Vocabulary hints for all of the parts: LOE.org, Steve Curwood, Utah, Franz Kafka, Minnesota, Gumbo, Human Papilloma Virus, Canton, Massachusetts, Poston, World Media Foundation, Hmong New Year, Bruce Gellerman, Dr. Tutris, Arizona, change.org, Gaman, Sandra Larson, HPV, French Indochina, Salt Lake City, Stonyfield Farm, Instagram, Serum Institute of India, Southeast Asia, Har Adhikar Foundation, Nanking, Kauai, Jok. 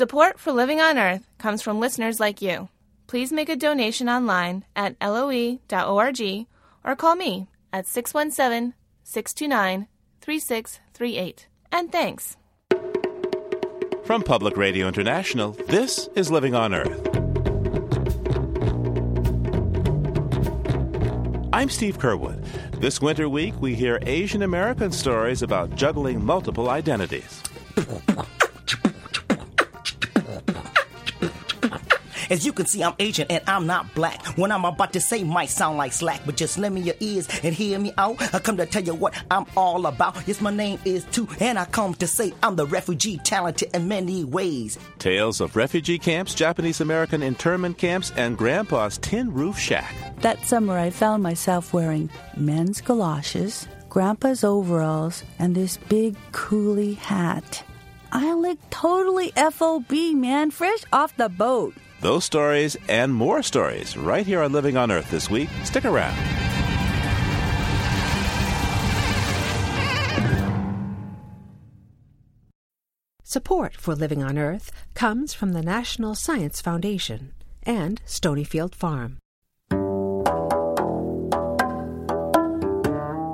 Support for Living on Earth comes from listeners like you. Please make a donation online at LOE.org or call me at 617-629-3638. And thanks. From Public Radio International, this is Living on Earth. I'm Steve Curwood. This winter week, we hear Asian American stories about juggling multiple identities. As you can see, I'm Asian and I'm not black. What I'm about to say might sound like slack, but just lend me your ears and hear me out. I come to tell you what I'm all about. Yes, my name is Tou, and I come to say I'm the refugee, talented in many ways. Tales of refugee camps, Japanese-American internment camps, and Grandpa's tin roof shack. That summer, I found myself wearing men's galoshes, Grandpa's overalls, and this big Coolie hat. I looked totally FOB, man, fresh off the boat. Those stories and more stories right here on Living on Earth this week. Stick around. Support for Living on Earth comes from the National Science Foundation and Stonyfield Farm.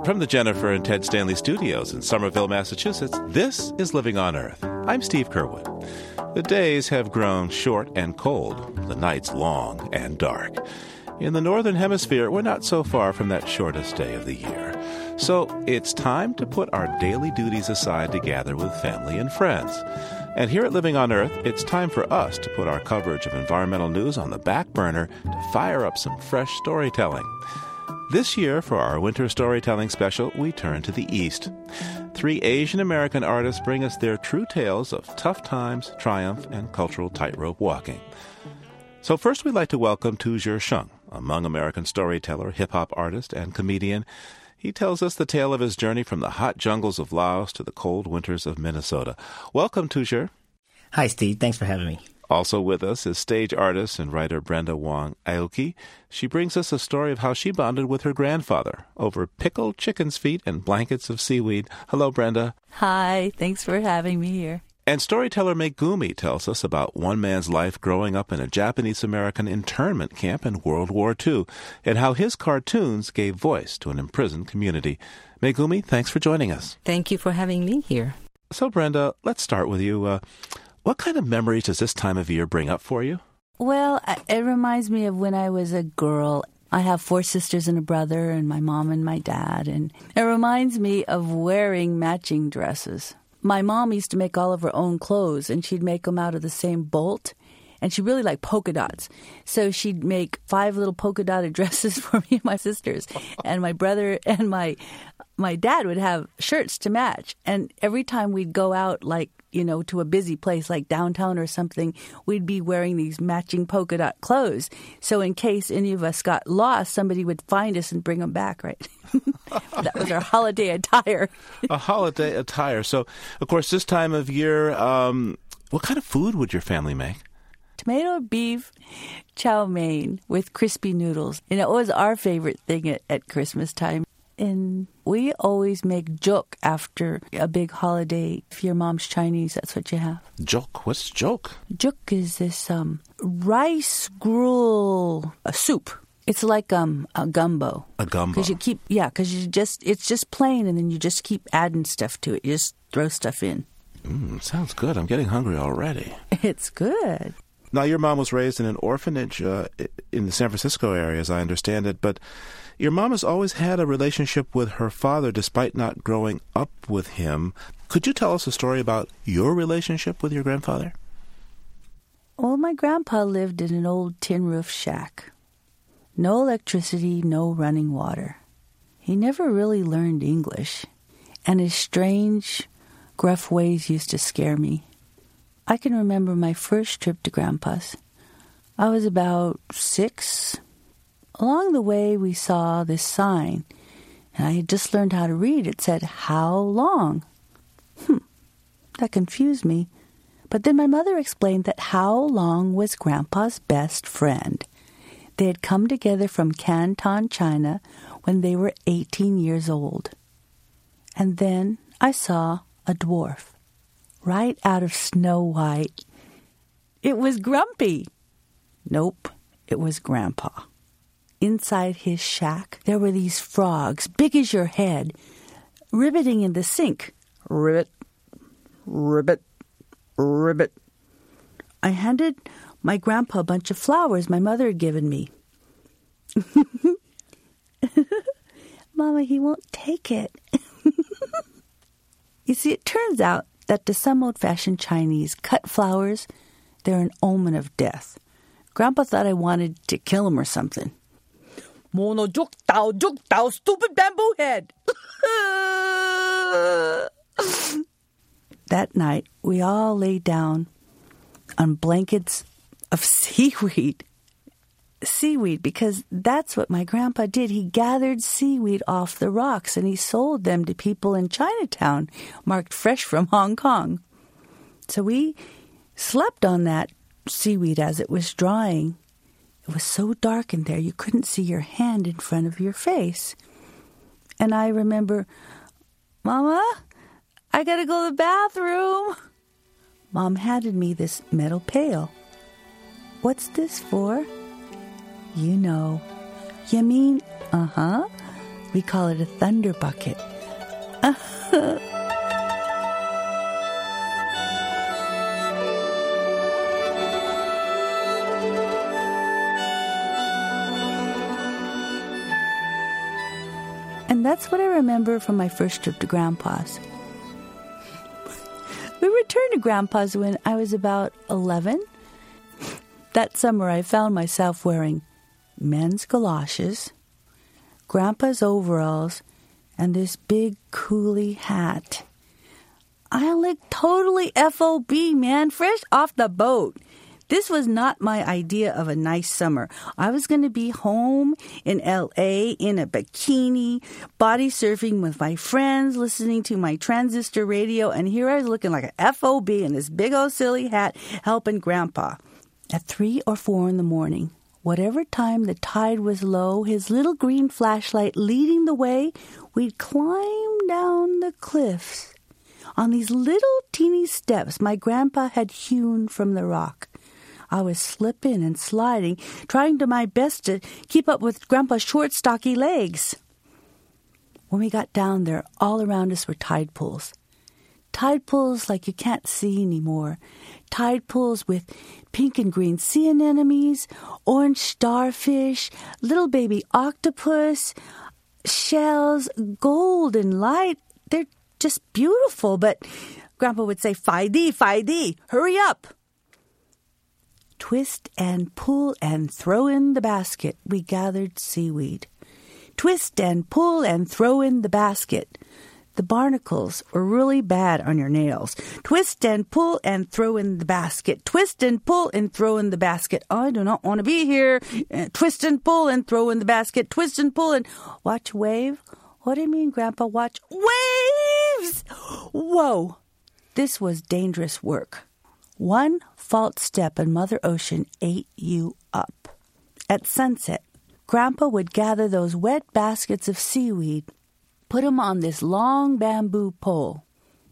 From the Jennifer and Ted Stanley Studios in Somerville, Massachusetts, this is Living on Earth. I'm Steve Curwood. The days have grown short and cold, the nights long and dark. In the Northern Hemisphere, we're not so far from that shortest day of the year. So it's time to put our daily duties aside to gather with family and friends. And here at Living on Earth, it's time for us to put our coverage of environmental news on the back burner to fire up some fresh storytelling. This year, for our winter storytelling special, we turn to the East. Three Asian American artists bring us their true tales of tough times, triumph, and cultural tightrope walking. So first we'd like to welcome Tou Ger Xiong, a Hmong American storyteller, hip-hop artist, and comedian. He tells us the tale of his journey from the hot jungles of Laos to the cold winters of Minnesota. Welcome, Tou Ger. Hi, Steve. Thanks for having me. Also with us is stage artist and writer Brenda Wong Aoki. She brings us a story of how she bonded with her grandfather over pickled chicken's feet and blankets of seaweed. Hello, Brenda. Hi, thanks for having me here. And storyteller Megumi tells us about one man's life growing up in a Japanese-American internment camp in World War II and how his cartoons gave voice to an imprisoned community. Megumi, thanks for joining us. Thank you for having me here. So, Brenda, let's start with you. What kind of memories does this time of year bring up for you? Well, it reminds me of when I was a girl. I have four sisters and a brother and my mom and my dad. And it reminds me of wearing matching dresses. My mom used to make all of her own clothes, and she'd make them out of the same bolt. And she really liked polka dots. So she'd make 5 little polka dotted dresses for me and my sisters. And my brother and my dad would have shirts to match. And every time we'd go out, like, you know, to a busy place like downtown or something, we'd be wearing these matching polka dot clothes. So in case any of us got lost, somebody would find us and bring them back, right? That was our holiday attire. A holiday attire. So, of course, this time of year, what kind of food would your family make? Tomato, beef, chow mein with crispy noodles. And it was our favorite thing at Christmas time. And we always make jok after a big holiday. If your mom's Chinese, that's what you have. Jok? What's jok? Jok is this rice gruel soup. It's like a gumbo. A gumbo. Because you keep, it's just plain, and then you just keep adding stuff to it. You just throw stuff in. Sounds good. I'm getting hungry already. It's good. Now, your mom was raised in an orphanage in the San Francisco area, as I understand it, but your mom has always had a relationship with her father despite not growing up with him. Could you tell us a story about your relationship with your grandfather? Well, my grandpa lived in an old tin roof shack. No electricity, no running water. He never really learned English, and his strange, gruff ways used to scare me. I can remember my first trip to Grandpa's. I was about 6. Along the way, we saw this sign, and I had just learned how to read. It said, "How long?" That confused me. But then my mother explained that How Long was Grandpa's best friend. They had come together from Canton, China, when they were 18 years old. And then I saw a dwarf, right out of Snow White. It was Grumpy. Nope, it was Grandpa. Inside his shack, there were these frogs, big as your head, ribbiting in the sink. Ribbit, ribbit, ribbit. I handed my grandpa a bunch of flowers my mother had given me. Mama, he won't take it. You see, it turns out that to some old-fashioned Chinese, cut flowers, they're an omen of death. Grandpa thought I wanted to kill him or something. Mono jok tao, stupid bamboo head. That night, we all lay down on blankets of seaweed. Seaweed, because that's what my grandpa did. He gathered seaweed off the rocks and he sold them to people in Chinatown, marked fresh from Hong Kong. So we slept on that seaweed as it was drying. It was so dark in there you couldn't see your hand in front of your face. And I remember, Mama, I gotta go to the bathroom. Mom handed me this metal pail. What's this for? You know. You mean, uh-huh. We call it a thunder bucket. Uh-huh. And that's what I remember from my first trip to Grandpa's. We returned to Grandpa's when I was about 11. That summer I found myself wearing men's galoshes, Grandpa's overalls, and this big Coolie hat. I looked totally FOB, man, fresh off the boat. This was not my idea of a nice summer. I was going to be home in L.A. in a bikini, body surfing with my friends, listening to my transistor radio, and here I was looking like a FOB in this big old silly hat helping Grandpa. At 3 or 4 in the morning, whatever time the tide was low, his little green flashlight leading the way, we'd climb down the cliffs on these little teeny steps my grandpa had hewn from the rock. I was slipping and sliding, trying to my best to keep up with Grandpa's short, stocky legs. When we got down there, all around us were tide pools. Tide pools like you can't see anymore. Tide pools with pink and green sea anemones, orange starfish, little baby octopus, shells, golden light. They're just beautiful, but Grandpa would say, Fai-di, hurry up. Twist and pull and throw in the basket. We gathered seaweed. Twist and pull and throw in the basket. The barnacles were really bad on your nails. Twist and pull and throw in the basket. Twist and pull and throw in the basket. I do not want to be here. Twist and pull and throw in the basket. Twist and pull and... Watch wave? What do you mean, Grandpa? Watch waves! Whoa! This was dangerous work. One false step and Mother Ocean ate you up. At sunset, Grandpa would gather those wet baskets of seaweed, put him on this long bamboo pole.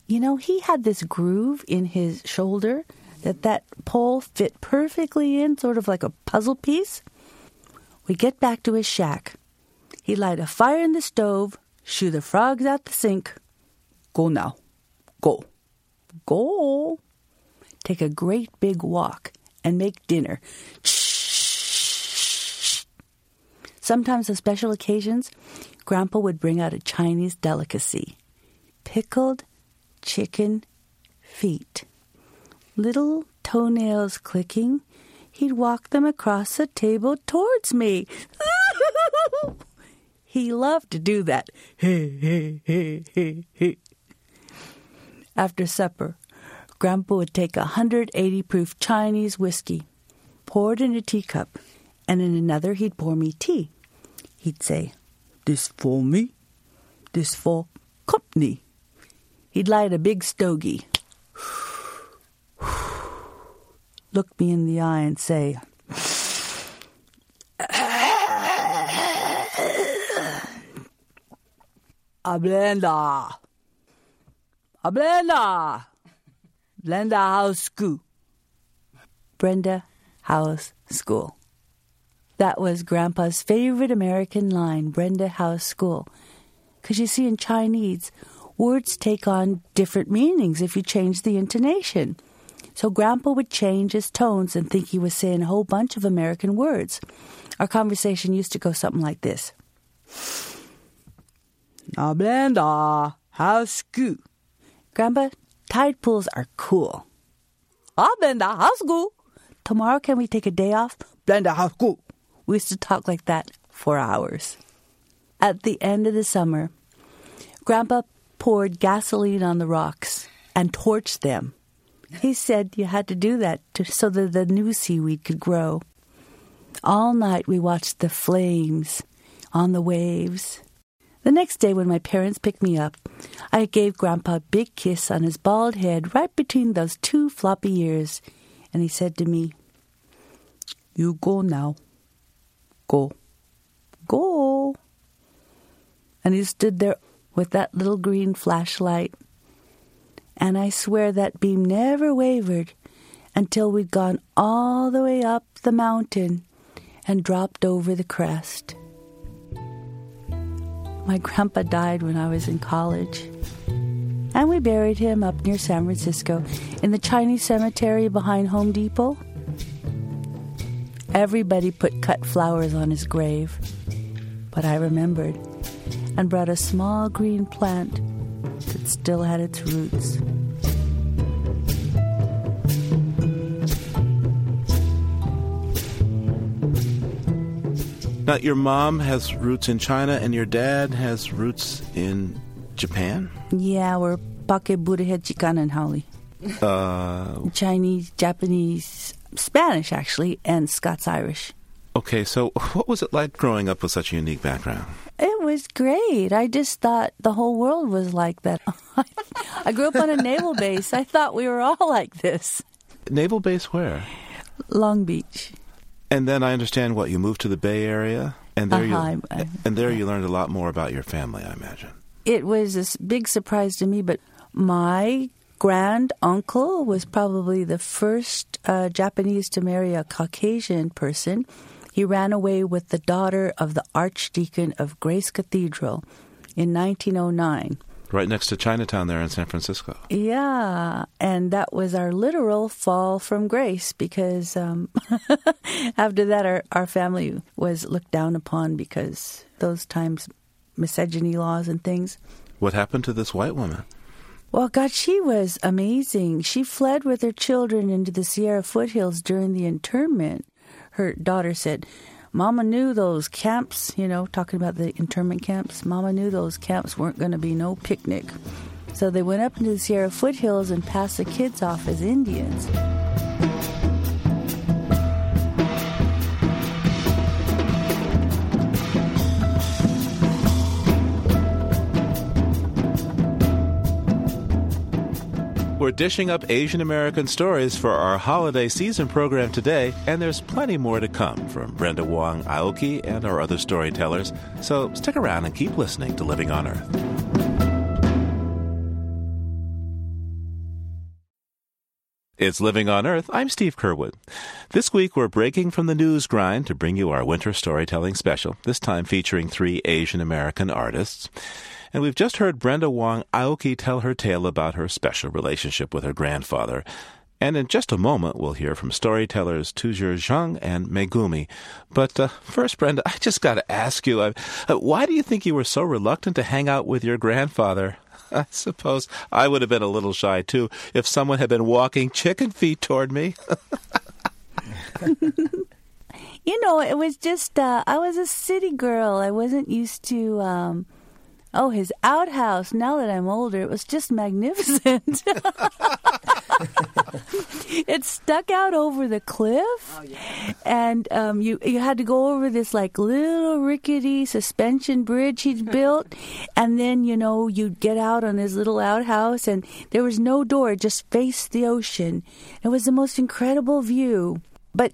You know, he had this groove in his shoulder that pole fit perfectly in, sort of like a puzzle piece. We get back to his shack. He'd light a fire in the stove, shoo the frogs out the sink. Go now. Go. Go. Take a great big walk and make dinner. Shh. Sometimes on special occasions, Grandpa would bring out a Chinese delicacy, pickled chicken feet. Little toenails clicking, he'd walk them across the table towards me. He loved to do that. Hey. After supper, Grandpa would take 180 proof Chinese whiskey, pour it in a teacup, and in another he'd pour me tea. He'd say, "This for me, this for company." He'd light a big stogie, look me in the eye and say, A Blenda House School. Brenda House School. That was Grandpa's favorite American line, Brenda House School. Because you see, in Chinese, words take on different meanings if you change the intonation. So Grandpa would change his tones and think he was saying a whole bunch of American words. Our conversation used to go something like this. Now, Brenda House School. Grandpa, tide pools are cool. Ah, Brenda House School. Tomorrow, can we take a day off? Brenda House School. We used to talk like that for hours. At the end of the summer, Grandpa poured gasoline on the rocks and torched them. He said you had to do that so that the new seaweed could grow. All night we watched the flames on the waves. The next day when my parents picked me up, I gave Grandpa a big kiss on his bald head right between those two floppy ears, and he said to me, "You go now. Go. Go." And he stood there with that little green flashlight. And I swear that beam never wavered until we'd gone all the way up the mountain and dropped over the crest. My grandpa died when I was in college. And we buried him up near San Francisco in the Chinese cemetery behind Home Depot. Everybody put cut flowers on his grave. But I remembered and brought a small green plant that still had its roots. Now, your mom has roots in China and your dad has roots in Japan? Yeah, we're Pake, Budahe, Chikan, and Hawley. Chinese, Japanese, Spanish, actually, and Scots-Irish. Okay, so what was it like growing up with such a unique background? It was great. I just thought the whole world was like that. I grew up on a naval base. I thought we were all like this. Naval base where? Long Beach. And then I understand what you moved to the Bay Area, and there you learned a lot more about your family, I imagine. It was a big surprise to me, but my grand uncle was probably the first Japanese to marry a Caucasian person. He ran away with the daughter of the Archdeacon of Grace Cathedral in 1909. Right next to Chinatown there in San Francisco. Yeah, and that was our literal fall from grace because after that our family was looked down upon because those times misogyny laws and things. What happened to this white woman? Well, God, she was amazing. She fled with her children into the Sierra foothills during the internment. Her daughter said, "Mama knew those camps," talking about the internment camps, "Mama knew those camps weren't going to be no picnic." So they went up into the Sierra foothills and passed the kids off as Indians. We're dishing up Asian American stories for our holiday season program today, and there's plenty more to come from Brenda Wong Aoki and our other storytellers. So stick around and keep listening to Living on Earth. It's Living on Earth. I'm Steve Curwood. This week, we're breaking from the news grind to bring you our winter storytelling special, this time featuring 3 Asian American artists. And we've just heard Brenda Wong Aoki tell her tale about her special relationship with her grandfather. And in just a moment, we'll hear from storytellers Tou Ger Xiong and Megumi. But first, Brenda, I just got to ask you, why do you think you were so reluctant to hang out with your grandfather? I suppose I would have been a little shy, too, if someone had been walking chicken feet toward me. It was just, I was a city girl. I wasn't used to... his outhouse, now that I'm older, it was just magnificent. It stuck out over the cliff, and you had to go over this little rickety suspension bridge he'd built, and then, you'd get out on his little outhouse, and there was no door, it just faced the ocean. It was the most incredible view. But,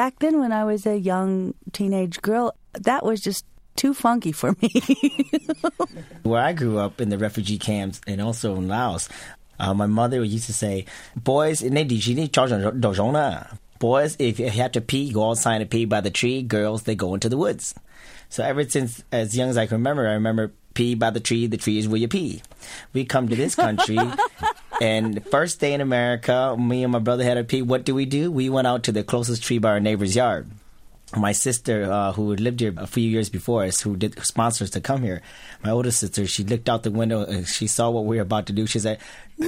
back then when I was a young teenage girl, that was just too funky for me. Where I grew up in the refugee camps and also in Laos, my mother used to say, "Boys, Boys, if you have to pee, you go outside and pee by the tree. Girls, they go into the woods. So ever since, as young as I can remember, I remember pee by the tree is where you pee. We come to this country, and the first day in America, me and my brother had to pee. What do? We went out to the closest tree by our neighbor's yard. My sister, who lived here a few years before us, who did sponsors to come here, my older sister, she looked out the window and she saw what we were about to do. She said, "No,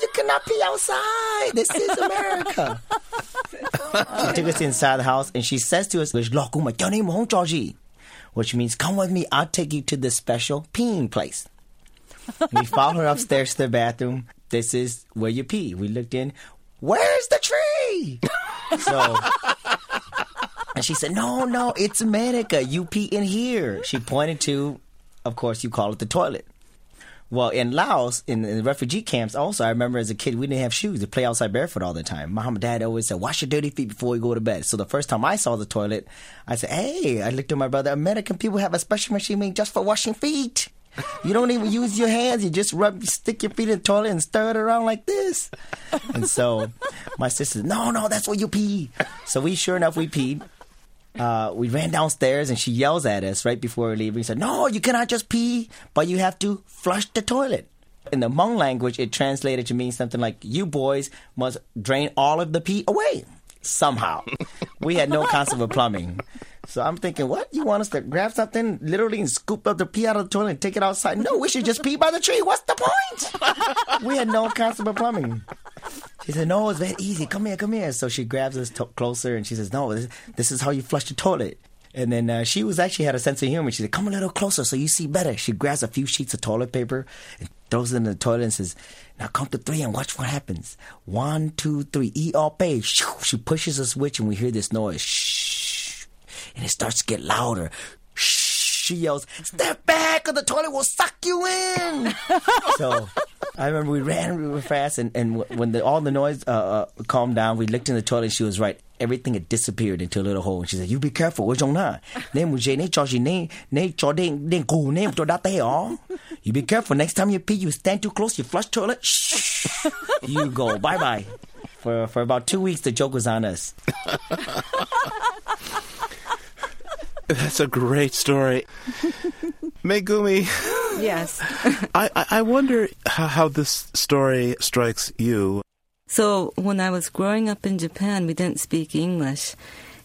you cannot pee outside. This is America." She took us inside the house and she says to us, which means, "Come with me, I'll take you to this special peeing place." We followed her upstairs to the bathroom. This is where you pee. We looked in. Where's the tree? So... And she said, no, it's America. You pee in here. She pointed to, of course, you call it the toilet. Well, in Laos, in the refugee camps also, I remember as a kid, we didn't have shoes to play outside barefoot all the time. Mom and dad always said, wash your dirty feet before you go to bed. So the first time I saw the toilet, I said, hey, I looked at my brother, American people have a special machine made just for washing feet. You don't even use your hands. You just stick your feet in the toilet and stir it around like this. And so my sister, no, that's where you pee. So sure enough, we peed. We ran downstairs and she yells at us right before we're leaving. She said, "No, you cannot just pee, but you have to flush the toilet." In the Hmong language, it translated to mean something like, "You boys must drain all of the pee away somehow." We had no concept of plumbing. So I'm thinking, what? You want us to grab something literally and scoop up the pee out of the toilet and take it outside? No, we should just pee by the tree. What's the point? We had no concept of plumbing. She said, "No, it's very easy. Come here. So she grabs us closer and she says, "No, this is how you flush the toilet." And then she actually had a sense of humor. She said, "Come a little closer so you see better." She grabs a few sheets of toilet paper and throws it in the toilet and says, "Now come to three and watch what happens. 1, 2, 3, eat all pay." She pushes a switch and we hear this noise. Shh. And it starts to get louder. Shh. She yells, "Step back or the toilet will suck you in." So... I remember we ran really fast, and when all the noise calmed down, we looked in the toilet, and she was right. Everything had disappeared into a little hole. And she said, "You be careful. You be careful. Next time you pee, you stand too close, you flush toilet. Shh. You go. Bye-bye." For about 2 weeks, the joke was on us. That's a great story. Megumi. Yes. I wonder how this story strikes you. So when I was growing up in Japan, we didn't speak English.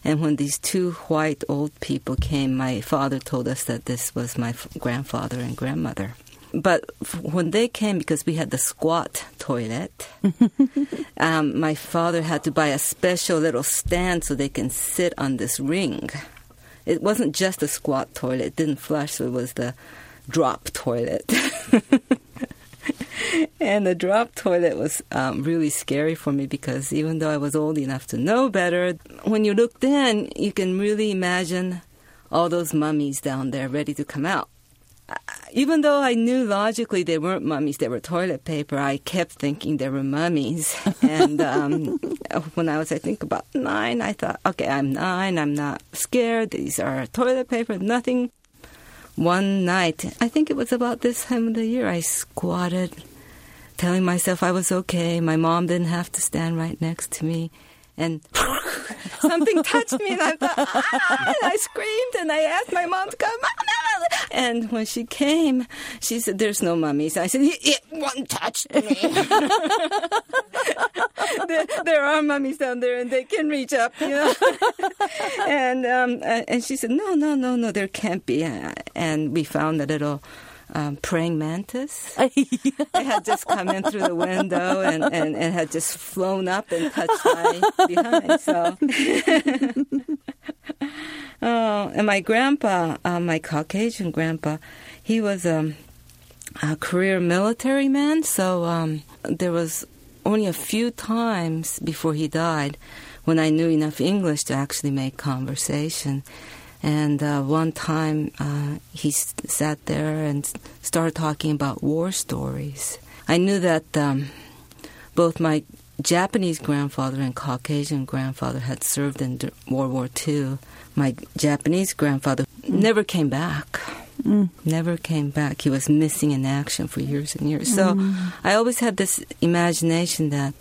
And when these two white old people came, my father told us that this was my grandfather and grandmother. But when they came, because we had the squat toilet, my father had to buy a special little stand so they can sit on this ring. It wasn't just a squat toilet. It didn't flush, so it was the drop toilet. And the drop toilet was really scary for me because even though I was old enough to know better, when you looked in, you can really imagine all those mummies down there ready to come out. Even though I knew logically they weren't mummies, they were toilet paper, I kept thinking they were mummies. And when I was, I think, about 9, I thought, okay, I'm 9, I'm not scared, these are toilet paper, nothing. One night, I think it was about this time of the year, I squatted, telling myself I was okay. My mom didn't have to stand right next to me. And something touched me, and I thought, ah! And I screamed, and I asked my mom to come. Ah! And when she came, she said, "There's no mummies." I said, "It won't touch me." There are mummies down there, and they can reach up, you know. And she said, "No, there can't be." And we found a little praying mantis. It had just come in through the window and had just flown up and touched my behind. So, and my grandpa, my Caucasian grandpa, he was a career military man. So there was only a few times before he died when I knew enough English to actually make conversation. And one time he sat there and started talking about war stories. I knew that both my Japanese grandfather and Caucasian grandfather had served in World War II. My Japanese grandfather never came back. Never came back. He was missing in action for years and years. So I always had this imagination that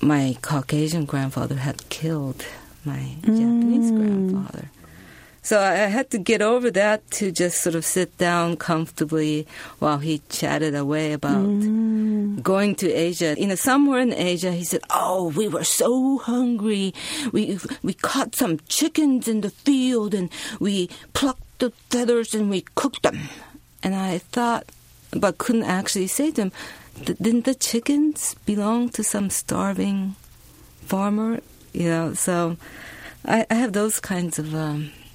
my Caucasian grandfather had killed my Japanese grandfather. So I had to get over that to just sort of sit down comfortably while he chatted away about going to Asia. You know, somewhere in Asia, he said, "Oh, we were so hungry. We caught some chickens in the field and we plucked the feathers and we cooked them." And I thought, but couldn't actually say to him, "Didn't the chickens belong to some starving farmer?" You know, so I have those kinds of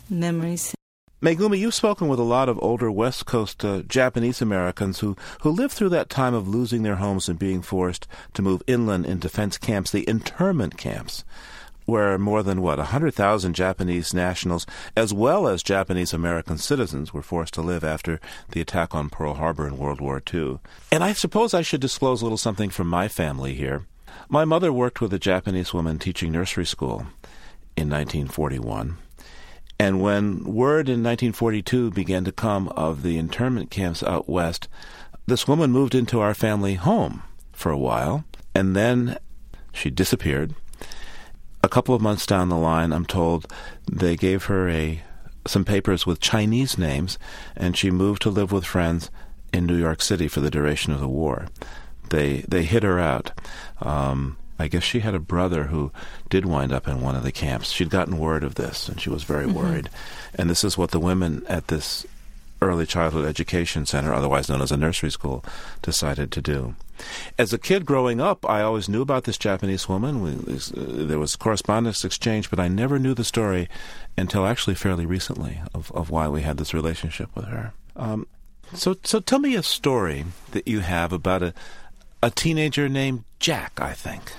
memories. Megumi, you've spoken with a lot of older West Coast Japanese Americans who lived through that time of losing their homes and being forced to move inland in defense camps, the internment camps, where more than, 100,000 Japanese nationals as well as Japanese American citizens were forced to live after the attack on Pearl Harbor in World War II. And I suppose I should disclose a little something from my family here. My mother worked with a Japanese woman teaching nursery school in 1941. And when word in 1942 began to come of the internment camps out west, this woman moved into our family home for a while, and then she disappeared. A couple of months down the line, I'm told, they gave her some papers with Chinese names, and she moved to live with friends in New York City for the duration of the war. They hid her out. I guess she had a brother who did wind up in one of the camps. She'd gotten word of this, and she was very worried. And this is what the women at this early childhood education center, otherwise known as a nursery school, decided to do. As a kid growing up, I always knew about this Japanese woman. There was correspondence exchange, but I never knew the story until actually fairly recently of why we had this relationship with her. So tell me a story that you have about a teenager named Jack, I think.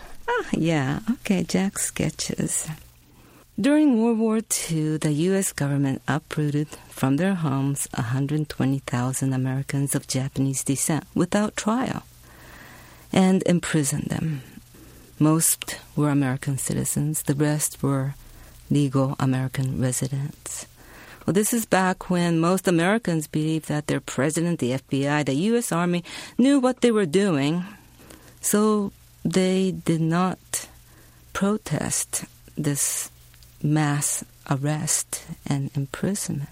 Jack sketches. During World War II, the U.S. government uprooted from their homes 120,000 Americans of Japanese descent without trial and imprisoned them. Most were American citizens. The rest were legal American residents. Well, this is back when most Americans believed that their president, the FBI, the U.S. Army, knew what they were doing, so they did not protest this mass arrest and imprisonment.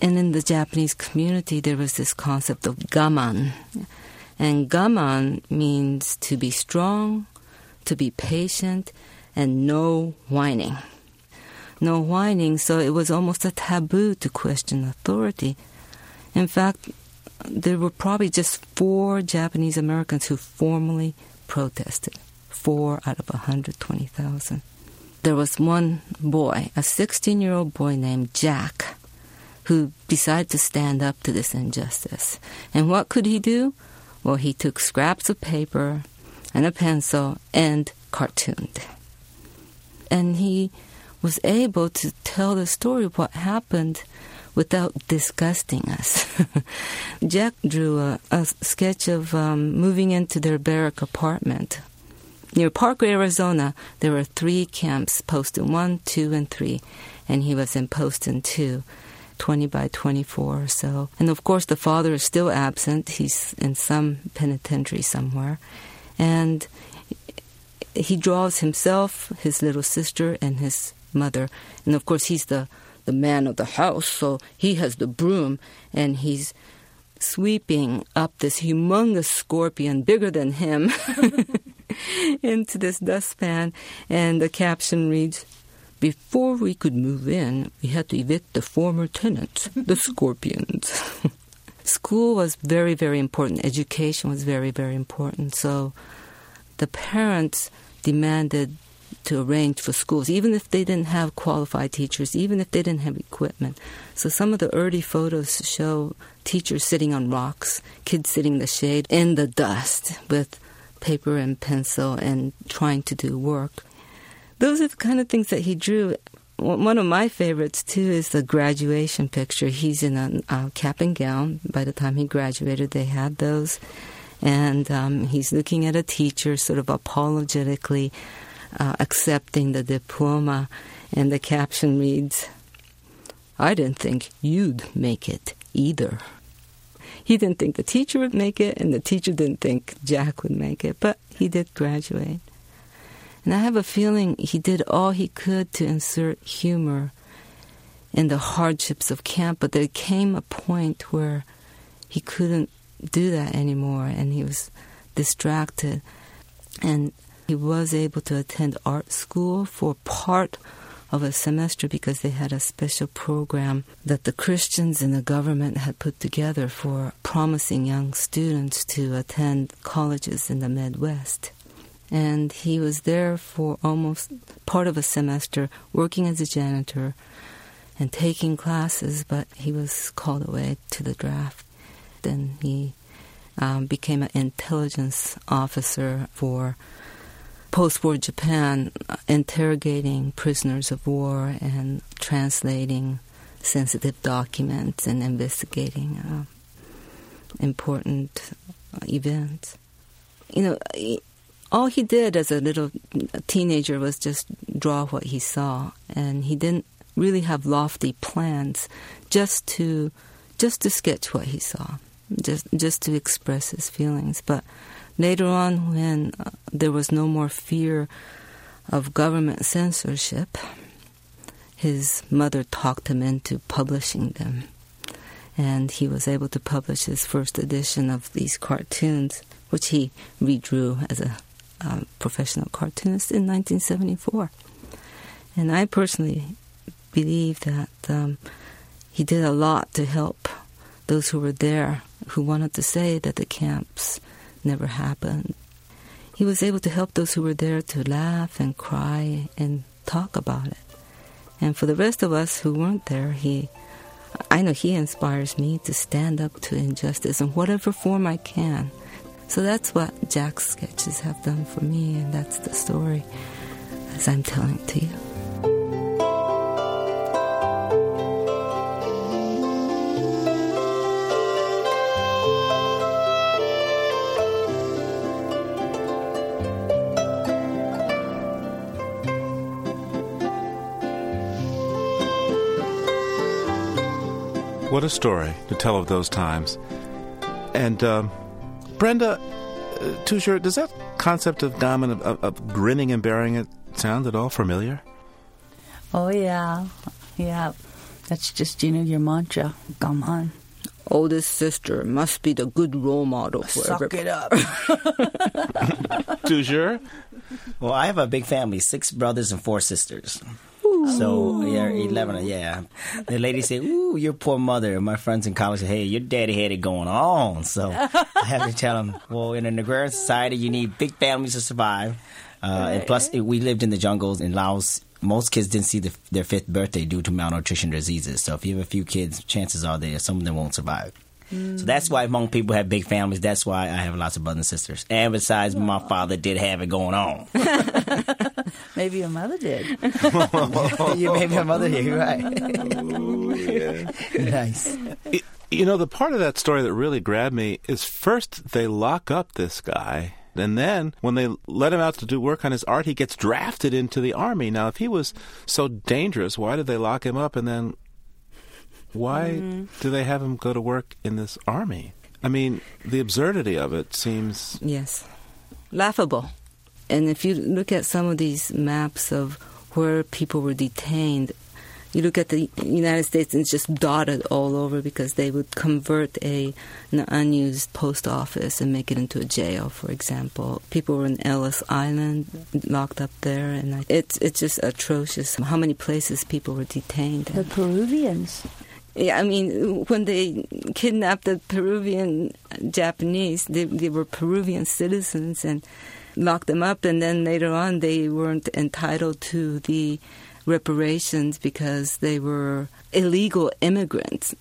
And in the Japanese community, there was this concept of Gaman. And Gaman means to be strong, to be patient, and no whining. No whining, so it was almost a taboo to question authority. In fact, there were probably just 4 Japanese Americans who formally protested, 4 out of 120,000. There was one boy, a 16-year-old boy named Jack, who decided to stand up to this injustice. And what could he do? Well, he took scraps of paper and a pencil and cartooned. And he was able to tell the story of what happened without disgusting us. Jack drew a sketch of moving into their barrack apartment. Near Parker, Arizona, there were 3 camps, Poston 1, 2, and 3, and he was in Poston 2, 20 by 24 or so. And, of course, the father is still absent. He's in some penitentiary somewhere. And he draws himself, his little sister, and his mother. And, of course, he's the man of the house, so he has the broom, and he's sweeping up this humongous scorpion, bigger than him, into this dustpan. And the caption reads, "Before we could move in, we had to evict the former tenants, the scorpions." School was very, very important. Education was very, very important. So the parents demanded to arrange for schools, even if they didn't have qualified teachers, even if they didn't have equipment. So some of the early photos show teachers sitting on rocks, kids sitting in the shade, in the dust, with paper and pencil and trying to do work. Those are the kind of things that he drew. One of my favorites, too, is the graduation picture. He's in a cap and gown. By the time he graduated, they had those. And he's looking at a teacher, sort of apologetically accepting the diploma, and the caption reads, "I didn't think you'd make it either." He didn't think the teacher would make it, and the teacher didn't think Jack would make it, but he did graduate. And I have a feeling he did all he could to insert humor in the hardships of camp, but there came a point where he couldn't do that anymore, and he was distracted. And he was able to attend art school for part of a semester because they had a special program that the Christians and the government had put together for promising young students to attend colleges in the Midwest. And he was there for almost part of a semester, working as a janitor and taking classes, but he was called away to the draft. Then he became an intelligence officer for post-war Japan, interrogating prisoners of war and translating sensitive documents and investigating important events. You know, all he did as a little teenager was just draw what he saw, and he didn't really have lofty plans, just to sketch what he saw, just to express his feelings. But later on, when there was no more fear of government censorship, his mother talked him into publishing them. And he was able to publish his first edition of these cartoons, which he redrew as a professional cartoonist in 1974. And I personally believe that he did a lot to help those who were there, who wanted to say that the camps never happened. He was able to help those who were there to laugh and cry and talk about it. And for the rest of us who weren't there, I know he inspires me to stand up to injustice in whatever form I can. So that's what Jack's sketches have done for me, and that's the story as I'm telling it to you. What a story to tell of those times. And Brenda, Tou Ger, does that concept of Gaman, of grinning and bearing it, sound at all familiar? Oh, yeah. Yeah. That's just, your mantra. Gaman. Oldest sister must be the good role model for everybody. Suck it up. Tou Ger? Well, I have a big family, 6 brothers and 4 sisters. So, yeah, 11, yeah. The lady said, ooh, your poor mother. My friends in college said, hey, your daddy had it going on. So I have to tell them, well, in an agrarian society, you need big families to survive. And plus, we lived in the jungles in Laos. Most kids didn't see their 5th birthday due to malnutrition diseases. So if you have a few kids, chances are there some of them won't survive. So that's why Hmong people have big families. That's why I have lots of brothers and sisters. And besides, my father did have it going on. Maybe your mother did. Maybe your mother did, right. Ooh, yeah. Nice. The part of that story that really grabbed me is first they lock up this guy. And then when they let him out to do work on his art, he gets drafted into the army. Now, if he was so dangerous, why did they lock him up and then... why do they have him go to work in this army? I mean, the absurdity of it seems... Yes. Laughable. And if you look at some of these maps of where people were detained, you look at the United States and it's just dotted all over because they would convert an unused post office and make it into a jail, for example. People were in Ellis Island, locked up there, and it's just atrocious how many places people were detained. The Peruvians... Yeah, when they kidnapped the Peruvian Japanese, they were Peruvian citizens and locked them up. And then later on, they weren't entitled to the reparations because they were illegal immigrants.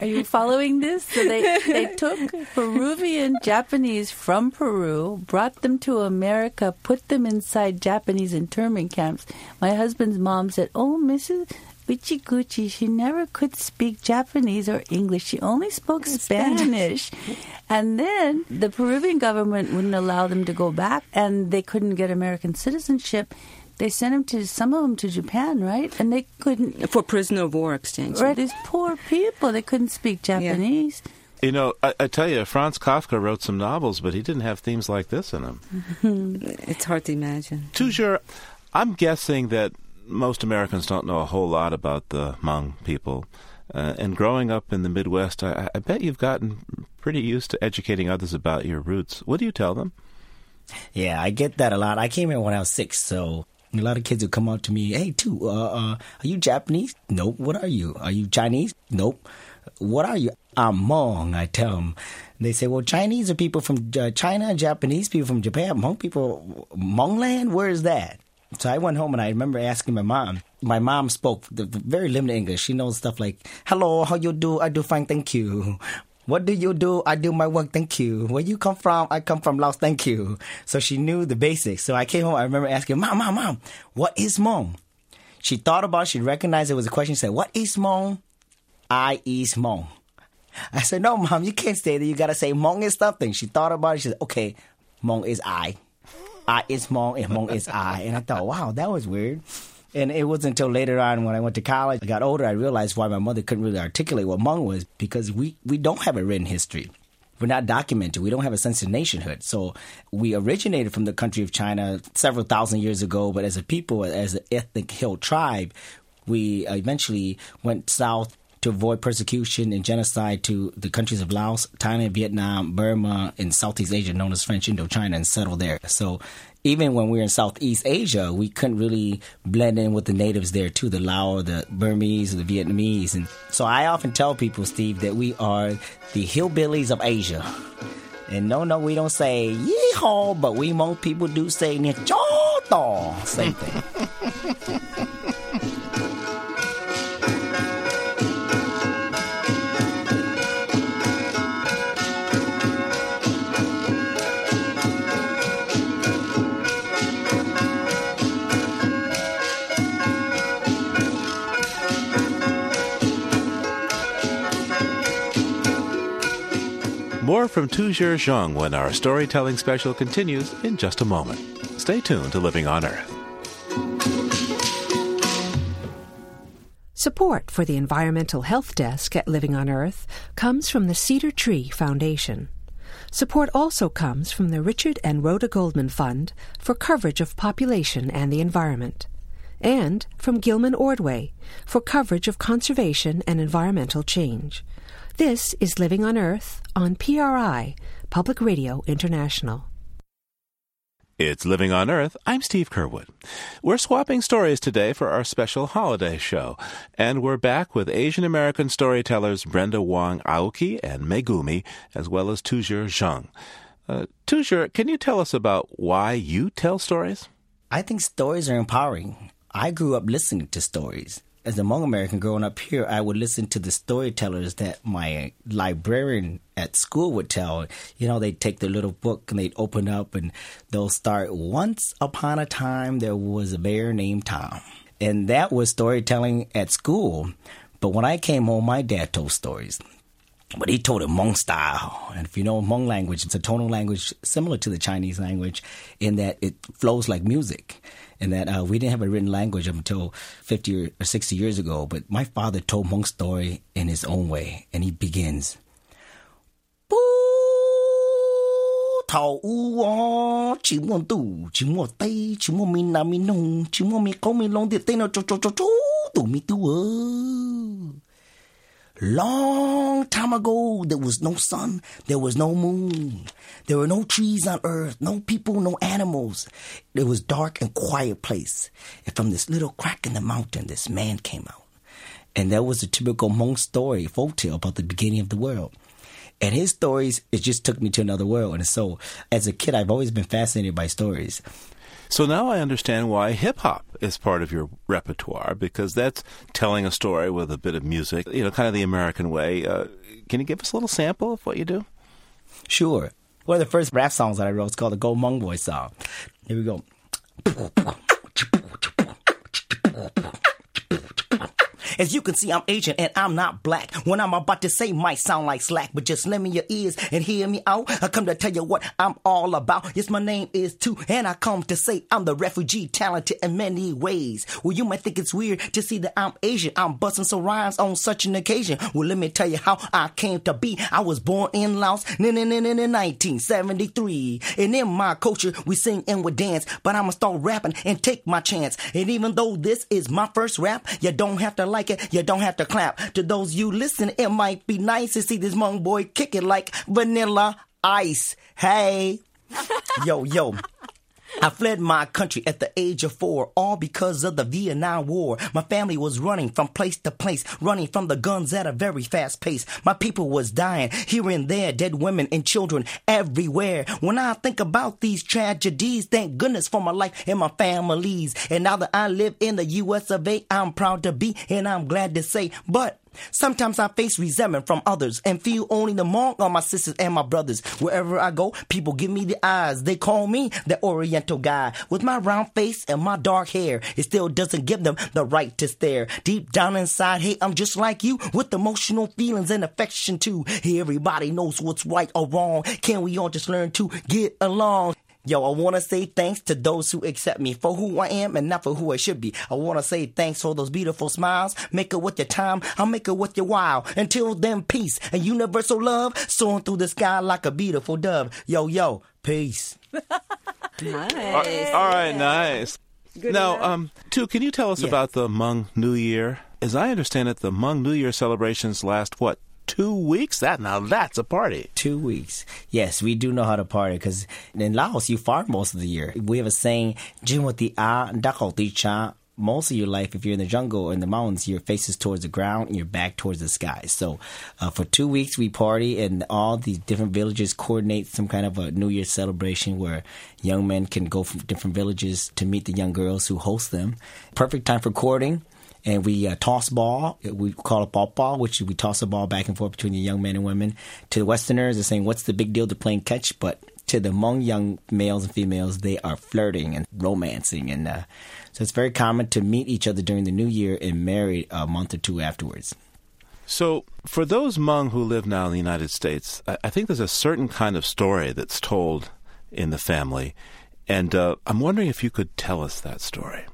Are you following this? So they took Peruvian Japanese from Peru, brought them to America, put them inside Japanese internment camps. My husband's mom said, oh, Mrs. Wichiguchi, she never could speak Japanese or English. She only spoke Spanish. And then the Peruvian government wouldn't allow them to go back, and they couldn't get American citizenship. They sent them some of them to Japan, right? And they couldn't... For prisoner of war exchange. Right, these poor people, they couldn't speak Japanese. Yeah. You know, I tell you, Franz Kafka wrote some novels, but he didn't have themes like this in them. It's hard to imagine. Tou Ger, I'm guessing that most Americans don't know a whole lot about the Hmong people. And growing up in the Midwest, I bet you've gotten pretty used to educating others about your roots. What do you tell them? Yeah, I get that a lot. I came here when I was 6, so a lot of kids would come up to me, "Hey, Tou, are you Japanese?" "Nope." "What are you? Are you Chinese?" "Nope." "What are you?" "I'm Hmong," I tell them. They say, "Well, Chinese are people from China, Japanese people from Japan, Hmong people, Hmongland, where is that?" So I went home and I remember asking my mom. My mom spoke very limited English. She knows stuff like, "Hello, how you do? I do fine, thank you. What do you do? I do my work, thank you. Where you come from? I come from Laos, thank you." So she knew the basics. So I came home, I remember asking, Mom, what is Hmong? She thought about it, she recognized it was a question. She said, "What is Hmong?" "I is Hmong." I said, "No, Mom, you can't say that. You got to say Hmong is something." She thought about it, she said, "Okay, Hmong is I. I is Hmong, and Hmong is I." And I thought, wow, that was weird. And it wasn't until later on when I went to college, I got older, I realized why my mother couldn't really articulate what Hmong was, because we don't have a written history. We're not documented. We don't have a sense of nationhood. So we originated from the country of China several thousand years ago, but as a people, as an ethnic hill tribe, we eventually went south to avoid persecution and genocide to the countries of Laos, Thailand, Vietnam, Burma, and Southeast Asia, known as French Indochina, and settled there. So even when we were in Southeast Asia, we couldn't really blend in with the natives there too, the Lao, the Burmese, the Vietnamese. And so I often tell people, Steve, that we are the hillbillies of Asia. And no, we don't say yee-haw, but we Hmong people do say nyechaw-taw, same thing. More from Tou Ger Xiong when our storytelling special continues in just a moment. Stay tuned to Living on Earth. Support for the Environmental Health Desk at Living on Earth comes from the Cedar Tree Foundation. Support also comes from the Richard and Rhoda Goldman Fund for coverage of population and the environment, and from Gilman Ordway for coverage of conservation and environmental change. This is Living on Earth on PRI, Public Radio International. It's Living on Earth. I'm Steve Curwood. We're swapping stories today for our special holiday show, and we're back with Asian American storytellers Brenda Wong Aoki and Megumi, as well as Tou Ger Xiong. Tou Ger, can you tell us about why you tell stories? I think stories are empowering. I grew up listening to stories. As a Hmong American growing up here, I would listen to the storytellers that my librarian at school would tell. You know, they'd take their little book and they'd open up and they'll start, "Once upon a time, there was a bear named Tom." And that was storytelling at school. But when I came home, my dad told stories. But he told it Hmong style. And if you know Hmong language, it's a tonal language similar to the Chinese language in that it flows like music. And that we didn't have a written language until 50 or 60 years ago. But my father told Hmong story in his own way. And he begins, "Long time ago, there was no sun, there was no moon, there were no trees on earth, no people, no animals. It was dark and quiet place. And from this little crack in the mountain, this man came out." And that was a typical Hmong story, folktale about the beginning of the world. And his stories, it just took me to another world. And so as a kid, I've always been fascinated by stories. So now I understand why hip-hop is part of your repertoire, because that's telling a story with a bit of music, you know, kind of the American way. Can you give us a little sample of what you do? Sure. One of the first rap songs that I wrote is called the Go Hmong Boy song. Here we go. As you can see, I'm Asian and I'm not black. What I'm about to say might sound like slack, but just lend me your ears and hear me out. I come to tell you what I'm all about. Yes, my name is Tou, and I come to say I'm the refugee, talented in many ways. Well, you might think it's weird to see that I'm Asian. I'm busting some rhymes on such an occasion. Well, let me tell you how I came to be. I was born in Laos in 1973. And in my culture, we sing and we dance. But I'ma start rapping and take my chance. And even though this is my first rap, you don't have to like it, you don't have to clap. To those you listen, it might be nice to see this Hmong boy kick it like Vanilla Ice. Hey. Yo, yo. I fled my country at the age of 4, all because of the Vietnam War. My family was running from place to place, running from the guns at a very fast pace. My people was dying here and there, dead women and children everywhere. When I think about these tragedies, thank goodness for my life and my families. And now that I live in the U.S. of A., I'm proud to be and I'm glad to say, but sometimes I face resentment from others and feel only the wrong on my sisters and my brothers. Wherever I go, people give me the eyes. They call me the Oriental guy. With my round face and my dark hair, it still doesn't give them the right to stare. Deep down inside, hey, I'm just like you, with emotional feelings and affection too. Hey, everybody knows what's right or wrong. Can we all just learn to get along? Yo, I want to say thanks to those who accept me for who I am and not for who I should be. I want to say thanks for those beautiful smiles. Make it with your time. I'll make it with your while. Until then, peace and universal love soaring through the sky like a beautiful dove. Yo, yo, peace. Nice. All right, nice. Good now, enough. Tou, can you tell us about the Hmong New Year? As I understand it, the Hmong New Year celebrations last, what, 2 weeks? That's a party. 2 weeks. Yes, we do know how to party because in Laos, you farm most of the year. We have a saying, most of your life, if you're in the jungle or in the mountains, your face is towards the ground and your back towards the sky. So for 2 weeks, we party and all these different villages coordinate some kind of a New Year's celebration where young men can go from different villages to meet the young girls who host them. Perfect time for courting. And we toss ball. We call it ball, which we toss a ball back and forth between the young men and women. To the Westerners, they're saying, what's the big deal to playing catch? But to the Hmong young males and females, they are flirting and romancing. And so it's very common to meet each other during the New Year and marry a month or two afterwards. So for those Hmong who live now in the United States, I think there's a certain kind of story that's told in the family. And I'm wondering if you could tell us that story.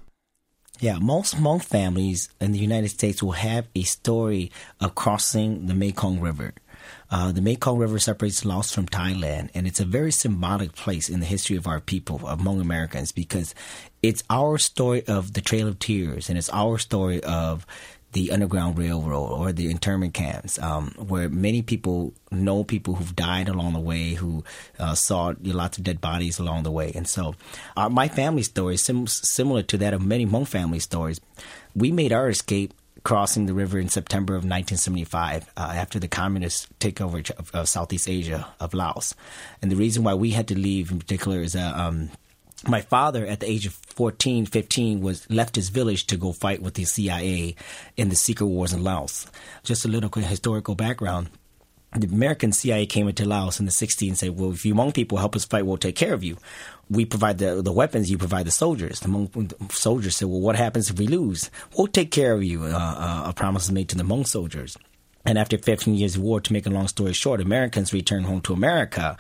Yeah, most Hmong families in the United States will have a story of crossing the Mekong River. The Mekong River separates Laos from Thailand, and it's a very symbolic place in the history of our people, of Hmong Americans, because it's our story of the Trail of Tears, and it's our story of the Underground Railroad or the internment camps, where many people know people who've died along the way, who saw lots of dead bodies along the way. And so my family story is similar to that of many Hmong family stories. We made our escape crossing the river in September of 1975 after the communist takeover of Southeast Asia, of Laos. And the reason why we had to leave in particular is that my father, at the age of 14, 15, left his village to go fight with the CIA in the secret wars in Laos. Just a little historical background. The American CIA came into Laos in the 60s and said, well, if you Hmong people help us fight, we'll take care of you. We provide the weapons, you provide the soldiers. The Hmong soldiers said, well, what happens if we lose? We'll take care of you, a promise made to the Hmong soldiers. And after 15 years of war, to make a long story short, Americans returned home to America.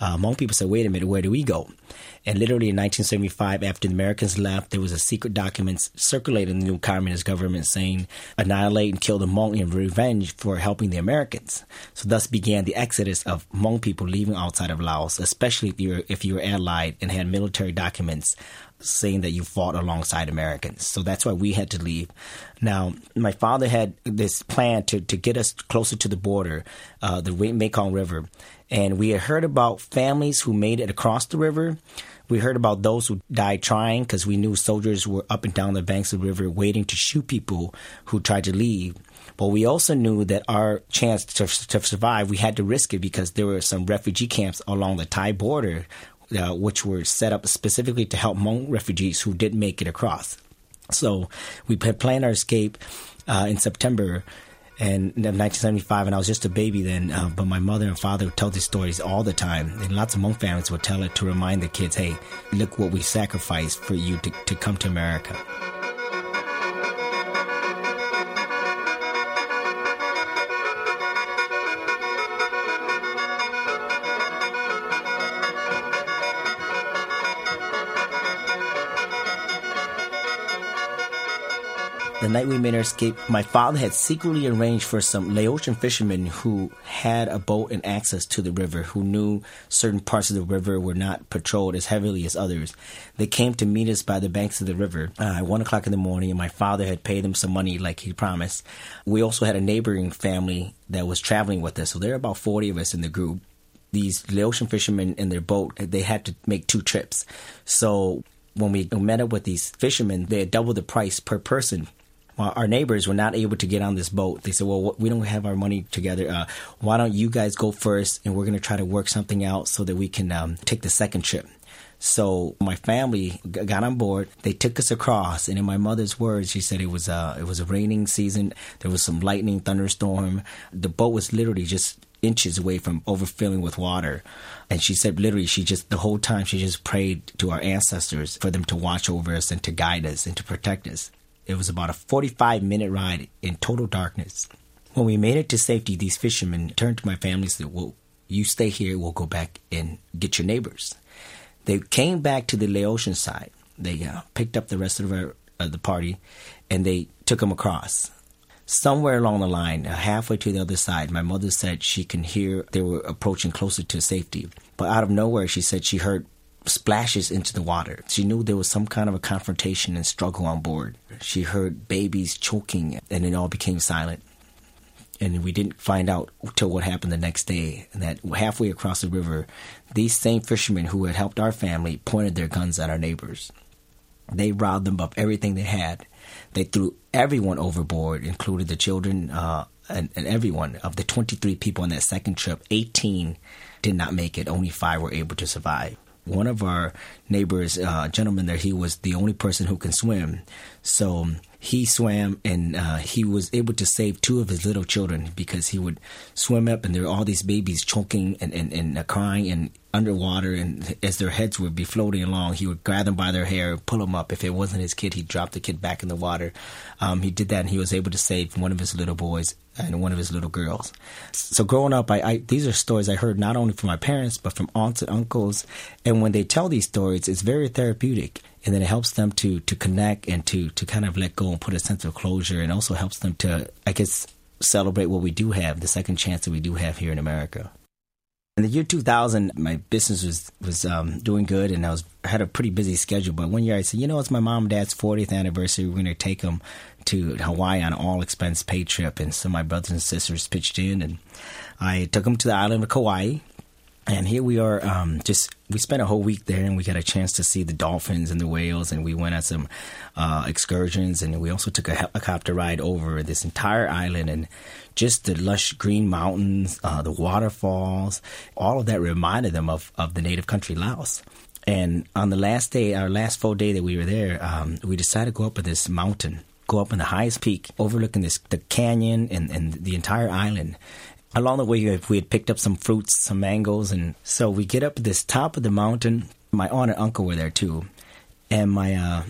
Hmong people said, wait a minute, where do we go? And literally in 1975, after the Americans left, there was a secret document circulated in the new communist government saying, annihilate and kill the Hmong in revenge for helping the Americans. So thus began the exodus of Hmong people leaving outside of Laos, especially if you were allied and had military documents saying that you fought alongside Americans. So that's why we had to leave. Now, my father had this plan to get us closer to the border, the Mekong River. And we had heard about families who made it across the river. We heard about those who died trying because we knew soldiers were up and down the banks of the river waiting to shoot people who tried to leave. But we also knew that our chance to survive, we had to risk it because there were some refugee camps along the Thai border, which were set up specifically to help Hmong refugees who didn't make it across. So we had planned our escape in September and 1975, and I was just a baby then, but my mother and father would tell these stories all the time, and lots of Hmong families would tell it to remind the kids, hey, look what we sacrificed for you to come to America. The night we made our escape, my father had secretly arranged for some Laotian fishermen who had a boat and access to the river, who knew certain parts of the river were not patrolled as heavily as others. They came to meet us by the banks of the river at 1 o'clock in the morning, and my father had paid them some money like he promised. We also had a neighboring family that was traveling with us, so there were about 40 of us in the group. These Laotian fishermen in their boat, they had to make two trips. So when we met up with these fishermen, they had doubled the price per person. Our neighbors were not able to get on this boat. They said, well, we don't have our money together. Why don't you guys go first, and we're going to try to work something out so that we can take the second trip. So my family got on board. They took us across. And in my mother's words, she said it was a raining season. There was some lightning, thunderstorm. The boat was literally just inches away from overfilling with water. And she said literally the whole time she prayed to our ancestors for them to watch over us and to guide us and to protect us. It was about a 45-minute ride in total darkness. When we made it to safety, these fishermen turned to my family and said, well, you stay here, we'll go back and get your neighbors. They came back to the Laotian side. They picked up the rest of the party, and they took them across. Somewhere along the line, halfway to the other side, my mother said she can hear they were approaching closer to safety. But out of nowhere, she said she heard splashes into the water. She knew there was some kind of a confrontation and struggle on board. She heard babies choking, and it all became silent. And we didn't find out till what happened the next day, and that halfway across the river, these same fishermen who had helped our family pointed their guns at our neighbors. They robbed them of everything they had. They threw everyone overboard, including the children and everyone. Of the 23 people on that second trip, 18 did not make it. Only 5 were able to survive. One of our neighbors, a gentleman there, he was the only person who can swim. So he swam, and he was able to save 2 of his little children because he would swim up, and there were all these babies choking and crying and underwater. And as their heads would be floating along, he would grab them by their hair, pull them up. If it wasn't his kid, he'd drop the kid back in the water. He did that, and he was able to save one of his little boys and one of his little girls. So growing up, these are stories I heard not only from my parents, but from aunts and uncles. And when they tell these stories, it's very therapeutic. And then it helps them to connect and to kind of let go and put a sense of closure, and also helps them to, I guess, celebrate what we do have, the second chance that we do have here in America. In the year 2000, my business was doing good, and I had a pretty busy schedule. But one year I said, it's my mom and dad's 40th anniversary. We're going to take them to Hawaii on an all-expense-paid trip. And so my brothers and sisters pitched in, and I took them to the island of Kauai. And here we are, we spent a whole week there, and we got a chance to see the dolphins and the whales, and we went on some excursions, and we also took a helicopter ride over this entire island, and just the lush green mountains, the waterfalls, all of that reminded them of the native country, Laos. And on the last day, our last full day that we were there, we decided to go up at this mountain, go up on the highest peak, overlooking the canyon and the entire island. Along the way, we had picked up some fruits, some mangoes, and so we get up to this top of the mountain. My aunt and uncle were there too, and my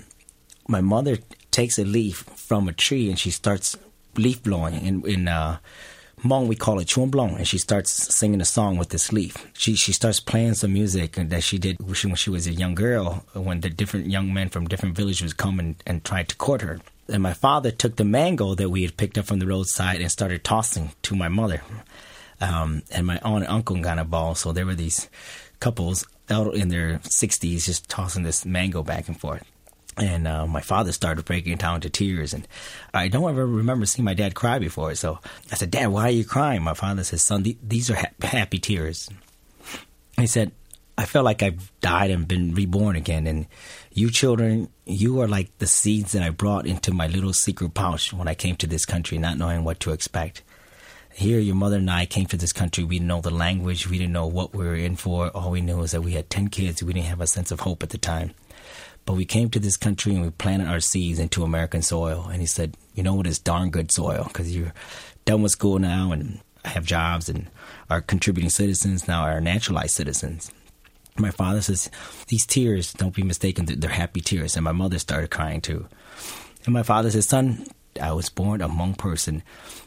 mother takes a leaf from a tree, and she starts leaf blowing. And in Hmong, we call it chuan blong, and she starts singing a song with this leaf. She starts playing some music that she did when she was a young girl, when the different young men from different villages would come and tried to court her. And my father took the mango that we had picked up from the roadside and started tossing to my mother. And my aunt and uncle got involved. So there were these couples out in their 60s just tossing this mango back and forth. And my father started breaking down into tears. And I don't ever remember seeing my dad cry before. So I said, Dad, why are you crying? My father says, Son, these are happy tears. He said, I felt like I've died and been reborn again. And you children, you are like the seeds that I brought into my little secret pouch when I came to this country, not knowing what to expect. Here, your mother and I came to this country. We didn't know the language. We didn't know what we were in for. All we knew was that we had 10 kids. We didn't have a sense of hope at the time. But we came to this country and we planted our seeds into American soil. And he said, you know what, it's darn good soil, because you're done with school now and have jobs and are contributing citizens now, are naturalized citizens. My father says, these tears, don't be mistaken, they're happy tears. And my mother started crying too. And my father says, Son, I was born a Hmong person,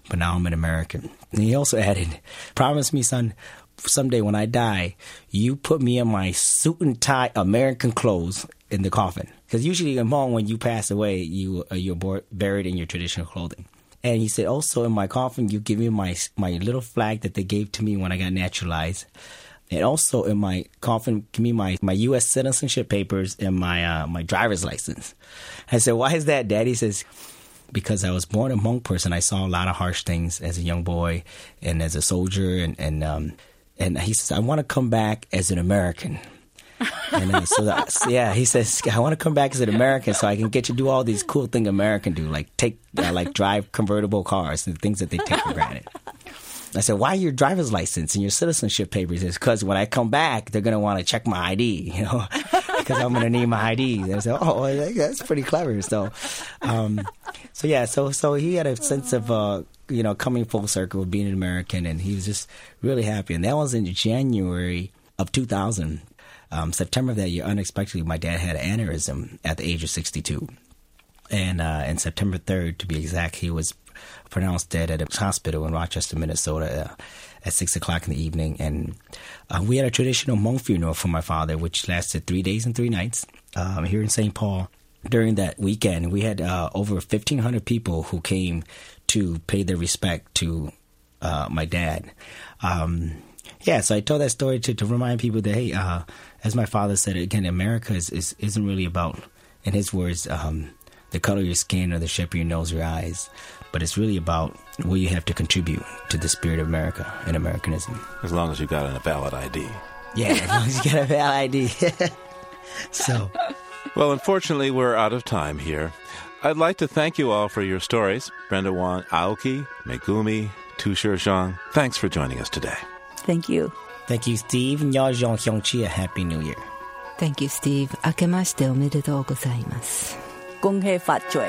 but now I'm an American. And he also added, Promise me, son, someday when I die, you put me in my suit and tie American clothes in the coffin. Because usually in Hmong, when you pass away, you're buried in your traditional clothing. And he said, also in my coffin, you give me my little flag that they gave to me when I got naturalized. And also in my coffin, give me my U.S. citizenship papers and my driver's license. I said, why is that, Daddy? He says, because I was born a Hmong person. I saw a lot of harsh things as a young boy and as a soldier. And he says, I want to come back as an American. He says, I want to come back as an American so I can get you to do all these cool things American do, like drive convertible cars and things that they take for granted. I said, why your driver's license and your citizenship papers? Is because when I come back, they're going to want to check my ID, you know, because I'm going to need my ID. And I said, oh, that's pretty clever. So he had a sense of, coming full circle, being an American, and he was just really happy. And that was in January of 2000. September of that year, unexpectedly, my dad had an aneurysm at the age of 62. And on September 3rd, to be exact, he was pronounced dead at a hospital in Rochester, Minnesota, at 6 o'clock in the evening. And we had a traditional Hmong funeral for my father, which lasted 3 days and 3 nights here in St. Paul. During that weekend, we had over 1,500 people who came to pay their respect to my dad. So I told that story to remind people that, hey, as my father said, again, America isn't really about, in his words, the color of your skin or the shape of your nose or your eyes, but it's really about what you have to contribute to the spirit of America and Americanism. As long as you got a valid ID. Yeah, as long as you got a valid ID. So. Well, unfortunately, we're out of time here. I'd like to thank you all for your stories. Brenda Wong Aoki, Megumi, Tou Ger Xiong, thanks for joining us today. Thank you. Thank you, Steve. A Happy New Year. Thank you, Steve. Akemashite omedetou gozaimasu. Gonghei fat choy.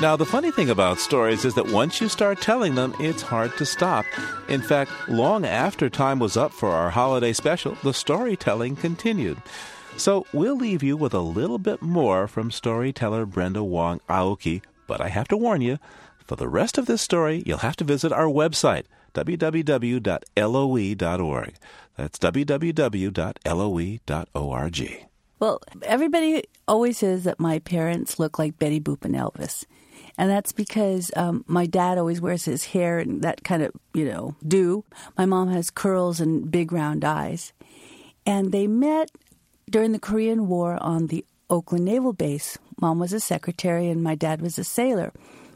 Now, the funny thing about stories is that once you start telling them, it's hard to stop. In fact, long after time was up for our holiday special, the storytelling continued. So we'll leave you with a little bit more from storyteller Brenda Wong Aoki. But I have to warn you, for the rest of this story, you'll have to visit our website, www.LOE.org. That's www.LOE.org. Well, everybody always says that my parents look like Betty Boop and Elvis. And that's because my dad always wears his hair and that kind of, do. My mom has curls and big round eyes. And they met during the Korean War on the Oakland Naval Base. Mom was a secretary and my dad was a sailor.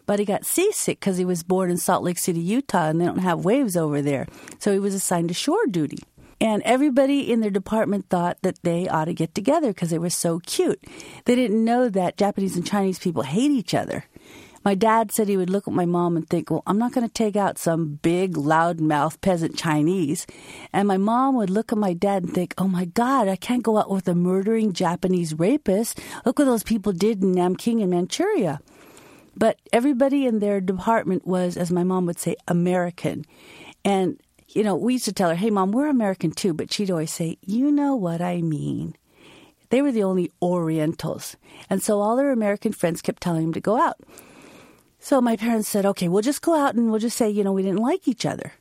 But he got seasick because he was born in Salt Lake City, Utah, and they don't have waves over there. So he was assigned to shore duty. And everybody in their department thought that they ought to get together because they were so cute. They didn't know that Japanese and Chinese people hate each other. My dad said he would look at my mom and think, well, I'm not going to take out some big, loudmouth peasant Chinese. And my mom would look at my dad and think, oh, my God, I can't go out with a murdering Japanese rapist. Look what those people did in Nanking and Manchuria. But everybody in their department was, as my mom would say, American. And, we used to tell her, hey, Mom, we're American too. But she'd always say, you know what I mean. They were the only Orientals. And so all their American friends kept telling them to go out. So my parents said, okay, we'll just go out and we'll just say, we didn't like each other.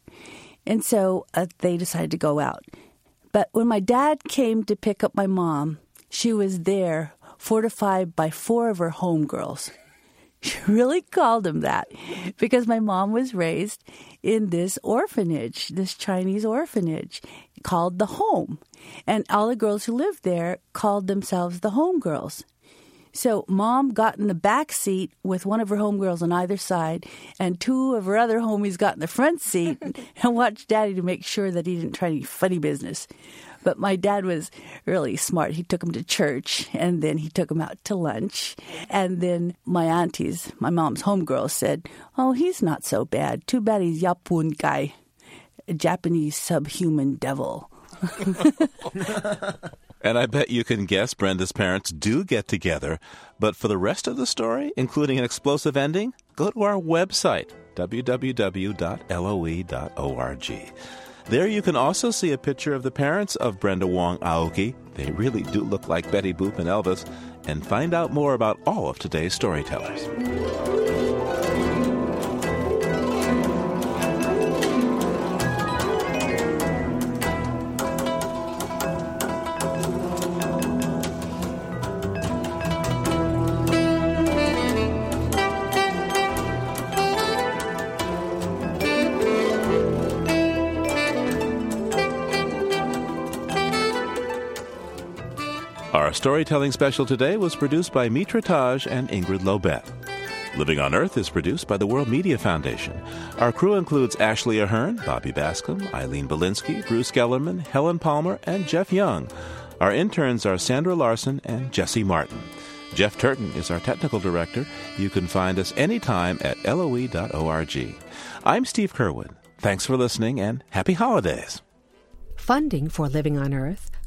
And so they decided to go out. But when my dad came to pick up my mom, she was there fortified by 4 of her homegirls. She really called him that because my mom was raised in this orphanage, this Chinese orphanage called the Home. And all the girls who lived there called themselves the Homegirls. So Mom got in the back seat with one of her homegirls on either side, and 2 of her other homies got in the front seat and watched Daddy to make sure that he didn't try any funny business. But my dad was really smart. He took him to church, and then he took him out to lunch. And then my aunties, my mom's homegirls, said, oh, he's not so bad. Too bad he's Yapun Kai, a Japanese subhuman devil. And I bet you can guess Brenda's parents do get together. But for the rest of the story, including an explosive ending, go to our website, www.loe.org. There you can also see a picture of the parents of Brenda Wong Aoki. They really do look like Betty Boop and Elvis. And find out more about all of today's storytellers. Our storytelling special today was produced by Mitra Taj and Ingrid Lobet. Living on Earth is produced by the World Media Foundation. Our crew includes Ashley Ahern, Bobby Bascom, Eileen Belinsky, Bruce Gellerman, Helen Palmer, and Jeff Young. Our interns are Sandra Larson and Jesse Martin. Jeff Turton is our technical director. You can find us anytime at LOE.org. I'm Steve Curwood. Thanks for listening and happy holidays. Funding for Living on Earth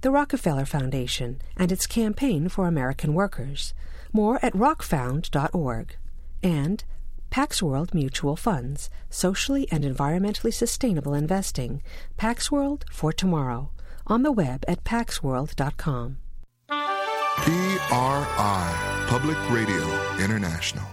The Rockefeller Foundation, and its campaign for American workers. More at rockfound.org. And PaxWorld Mutual Funds, socially and environmentally sustainable investing. PaxWorld for tomorrow. On the web at paxworld.com. PRI, Public Radio International.